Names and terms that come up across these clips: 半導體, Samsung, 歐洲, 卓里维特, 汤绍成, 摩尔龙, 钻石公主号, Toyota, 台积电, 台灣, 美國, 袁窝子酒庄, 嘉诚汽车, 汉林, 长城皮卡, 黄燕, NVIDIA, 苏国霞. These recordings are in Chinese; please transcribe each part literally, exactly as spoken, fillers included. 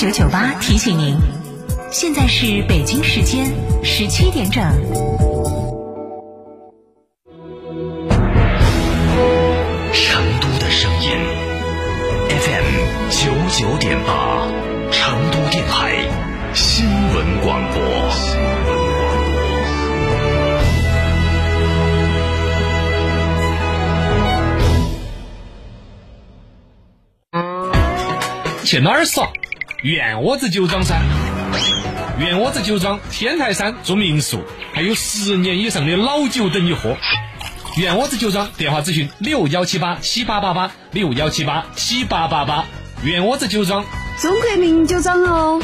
九九八提醒您，现在是北京时间十七点整。成都的声音 ，F M 九九点八，成都电台新闻广播。去哪儿耍？袁窝子酒庄噻！袁窝子酒庄，天台山住民宿，还有十年以上的老酒等你喝。袁窝子酒庄电话咨询：六幺七八七八八八，六幺七八七八八八。袁窝子酒庄，中国名酒庄哦。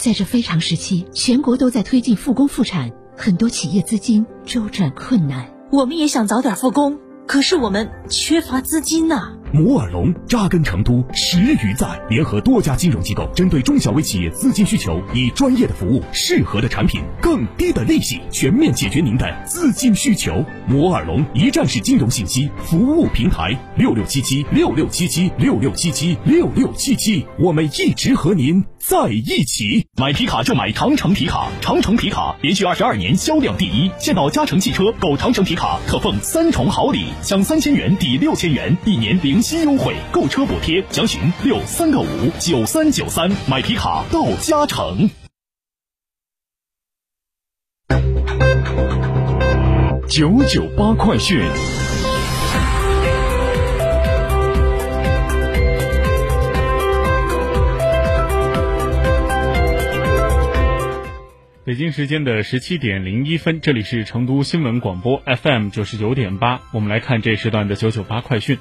在这非常时期，全国都在推进复工复产，很多企业资金周转困难。我们也想早点复工，可是我们缺乏资金呐、啊。摩尔龙扎根成都，十余载，联合多家金融机构，针对中小微企业资金需求，以专业的服务、适合的产品、更低的利息，全面解决您的资金需求。摩尔龙一站式金融信息服务平台，六六七七六六七七六六七七六六七七，我们一直和您在一起。买皮卡就买长城皮卡，长城皮卡连续二十二年销量第一，现到嘉诚汽车购长城皮卡，特奉三重好礼，享三千元抵六千元，一年零。新优惠购车补贴，详询六三个五九三九三，买皮卡到嘉诚。九九八快讯。北京时间的十七点零一分，这里是成都新闻广播 F M 九十九点八，我们来看这时段的九九八快讯。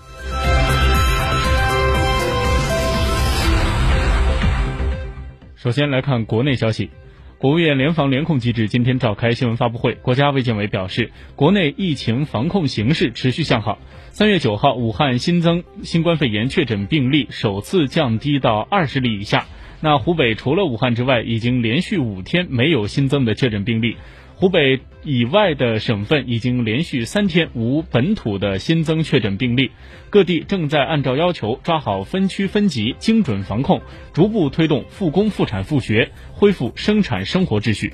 首先来看国内消息，国务院联防联控机制今天召开新闻发布会，国家卫健委表示，国内疫情防控形势持续向好。三月九号，武汉新增新冠肺炎确诊病例首次降低到二十例以下。那湖北除了武汉之外，已经连续五天没有新增的确诊病例。湖北以外的省份已经连续三天无本土的新增确诊病例，各地正在按照要求抓好分区分级，精准防控，逐步推动复工复产复学，恢复生产生活秩序。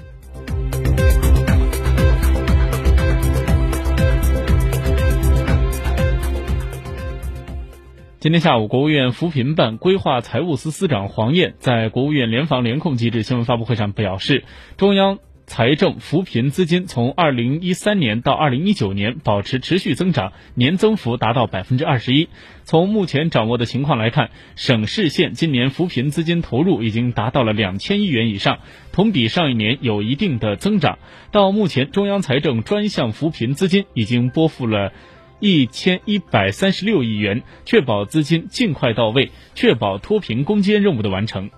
今天下午，国务院扶贫办规划财务司司长黄燕在国务院联防联控机制新闻发布会上表示，中央财政扶贫资金从二零一三年到二零一九年保持持续增长，年增幅达到百分之二十一。从目前掌握的情况来看，省市县今年扶贫资金投入已经达到了两千亿元以上，同比上一年有一定的增长。到目前，中央财政专项扶贫资金已经拨付了一千一百三十六亿元，确保资金尽快到位，确保脱贫攻坚任务的完成。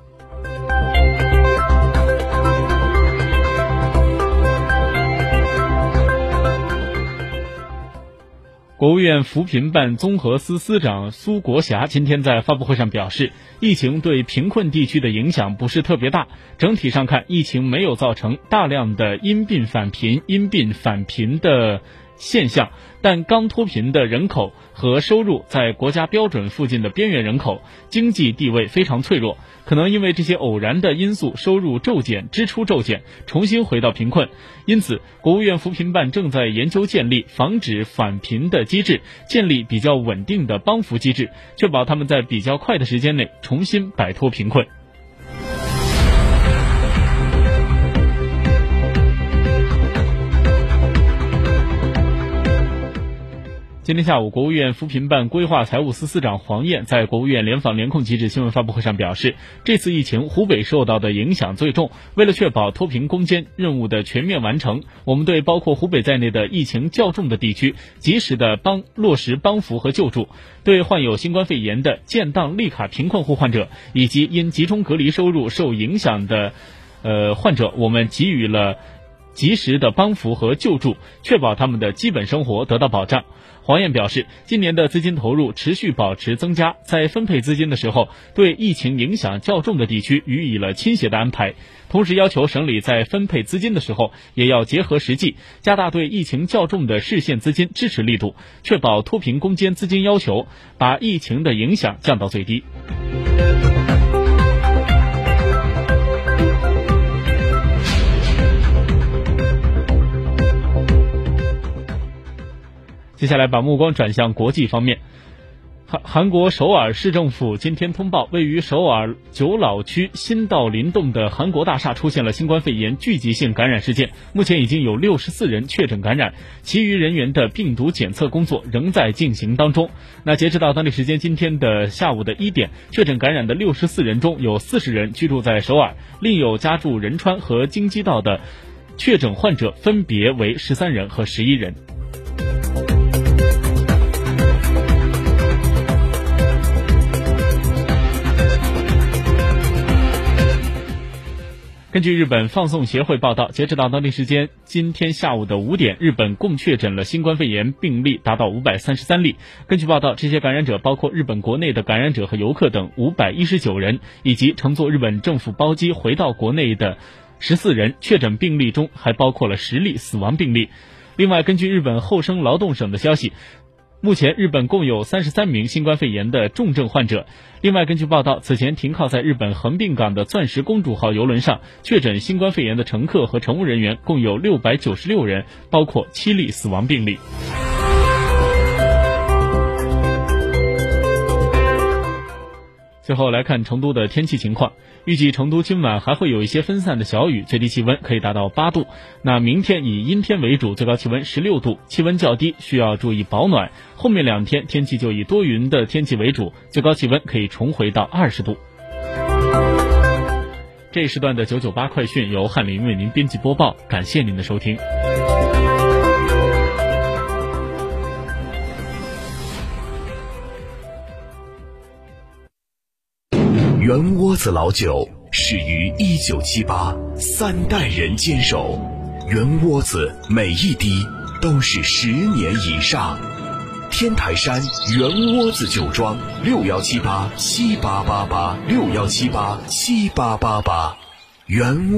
国务院扶贫办综合司司长苏国霞今天在发布会上表示，疫情对贫困地区的影响不是特别大，整体上看，疫情没有造成大量的因病返贫、因病返贫的现象，但刚脱贫的人口和收入在国家标准附近的边缘人口，经济地位非常脆弱，可能因为这些偶然的因素，收入骤减，支出骤减，重新回到贫困。因此，国务院扶贫办正在研究建立防止返贫的机制，建立比较稳定的帮扶机制，确保他们在比较快的时间内重新摆脱贫困。今天下午，国务院扶贫办规划财务司司长黄燕在国务院联防联控机制新闻发布会上表示，这次疫情湖北受到的影响最重，为了确保脱贫攻坚任务的全面完成，我们对包括湖北在内的疫情较重的地区及时的帮落实帮扶和救助，对患有新冠肺炎的建档立卡贫困户患者以及因集中隔离收入受影响的呃患者，我们给予了及时的帮扶和救助，确保他们的基本生活得到保障。黄燕表示，今年的资金投入持续保持增加，在分配资金的时候，对疫情影响较重的地区予以了倾斜的安排，同时要求省里在分配资金的时候也要结合实际，加大对疫情较重的市县资金支持力度，确保脱贫攻坚资金要求，把疫情的影响降到最低。接下来把目光转向国际方面。韩韩国首尔市政府今天通报，位于首尔九老区新道林洞的韩国大厦出现了新冠肺炎聚集性感染事件，目前已经有六十四人确诊感染，其余人员的病毒检测工作仍在进行当中。那截止到当地时间今天的下午的一点，确诊感染的六十四人中有四十人居住在首尔，另有家住仁川和京畿道的确诊患者分别为十三人和十一人。根据日本放送协会报道，截止到当地时间今天下午的五点，日本共确诊了新冠肺炎病例达到五百三十三例。根据报道，这些感染者包括日本国内的感染者和游客等五百一十九人，以及乘坐日本政府包机回到国内的十四人，确诊病例中还包括了十例死亡病例。另外，根据日本厚生劳动省的消息，目前日本共有三十三名新冠肺炎的重症患者。另外，根据报道，此前停靠在日本横滨港的钻石公主号邮轮上确诊新冠肺炎的乘客和乘务人员共有六百九十六人，包括七例死亡病例。最后来看成都的天气情况，预计成都今晚还会有一些分散的小雨，最低气温可以达到八度。那明天以阴天为主，最高气温十六度，气温较低，需要注意保暖。后面两天天气就以多云的天气为主，最高气温可以重回到二十度。这一时段的九九八快讯由汉林为您编辑播报，感谢您的收听。原窝子老酒始于一九七八，三代人坚守，原窝子每一滴都是十年以上。天台山原窝子酒庄六一七八七八八八，原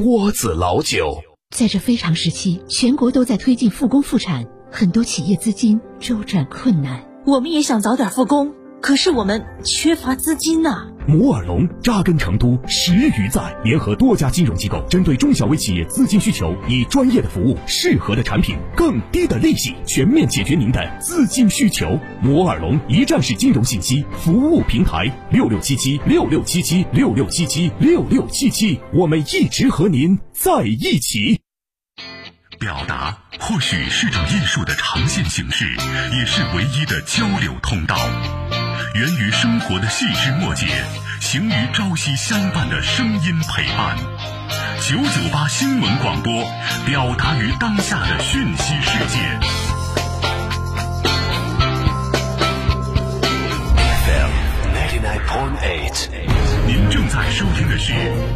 窝子老酒。在这非常时期，全国都在推进复工复产，很多企业资金周转困难，我们也想早点复工，可是我们缺乏资金呐、啊。摩尔龙扎根成都十余载，联合多家金融机构，针对中小微企业资金需求，以专业的服务、适合的产品、更低的利息，全面解决您的资金需求。摩尔龙一站式金融信息服务平台，六六七七六六七七六六七七六六七七，我们一直和您在一起。表达或许是种艺术的常见形式，也是唯一的交流通道。源于生活的细枝末节，行于朝夕相伴的声音陪伴。九九八新闻广播，表达于当下的讯息世界。F M 九十九点八，您正在收听的是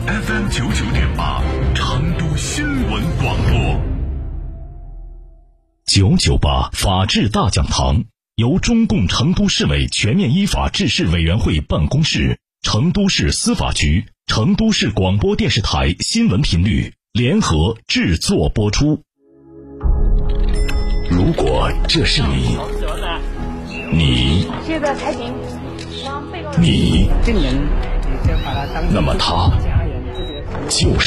F M 九九点八成都新闻广播。九九八法治大讲堂。由中共成都市委全面依法治市委员会办公室、成都市司法局、成都市广播电视台新闻频率联合制作播出。如果这是你，你，你，那么他就是。